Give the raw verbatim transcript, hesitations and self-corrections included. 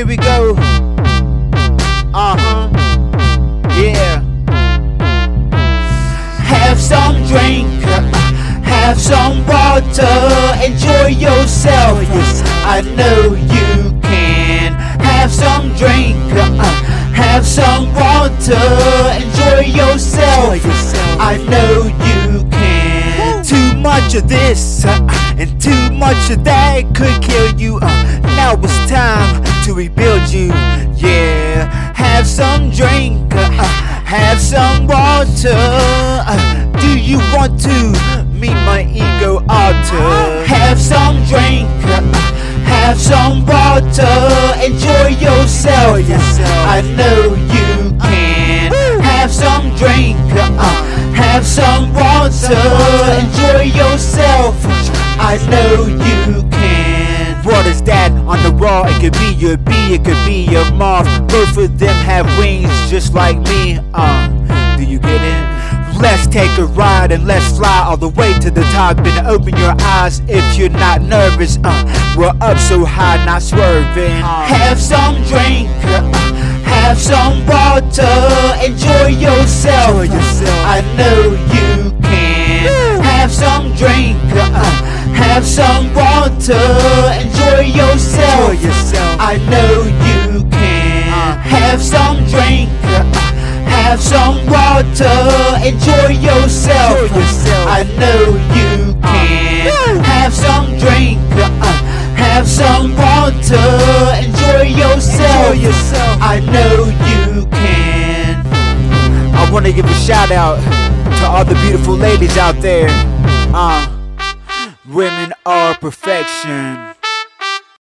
here we go. Uh-huh, yeah. Have some drink, have some water, enjoy yourself, yes, I know you can. Have some drink, have some water, enjoy yourself, yes, I know you can. Too much of this and too much of that could kill you. Now it's time to rebuild you, yeah. Have some drink, uh, have some water, uh, do you want to meet my ego altar? Have some drink, uh, have some water, enjoy yourself, yes, I know you can. Have some drink, uh, have some water, enjoy yourself, I know you can. What is that on the wall? It could be your bee, it could be your moth. Both of them have wings just like me. Uh, do you get it? Let's take a ride and let's fly all the way to the top. And open your eyes if you're not nervous. Uh, we're up so high, not swerving. Uh, have some drink, uh, have some water, enjoy yourself. Enjoy yourself. I know you can. Woo. Have some drink. Uh, Have some water, enjoy yourself, enjoy yourself. I know you can. Uh, have some drink, uh, have some water, enjoy yourself, enjoy yourself. I know you can. Uh, have some drink, uh, have some water, enjoy yourself, enjoy yourself. I know you can. I wanna give a shout out to all the beautiful ladies out there. Uh, Women are perfection.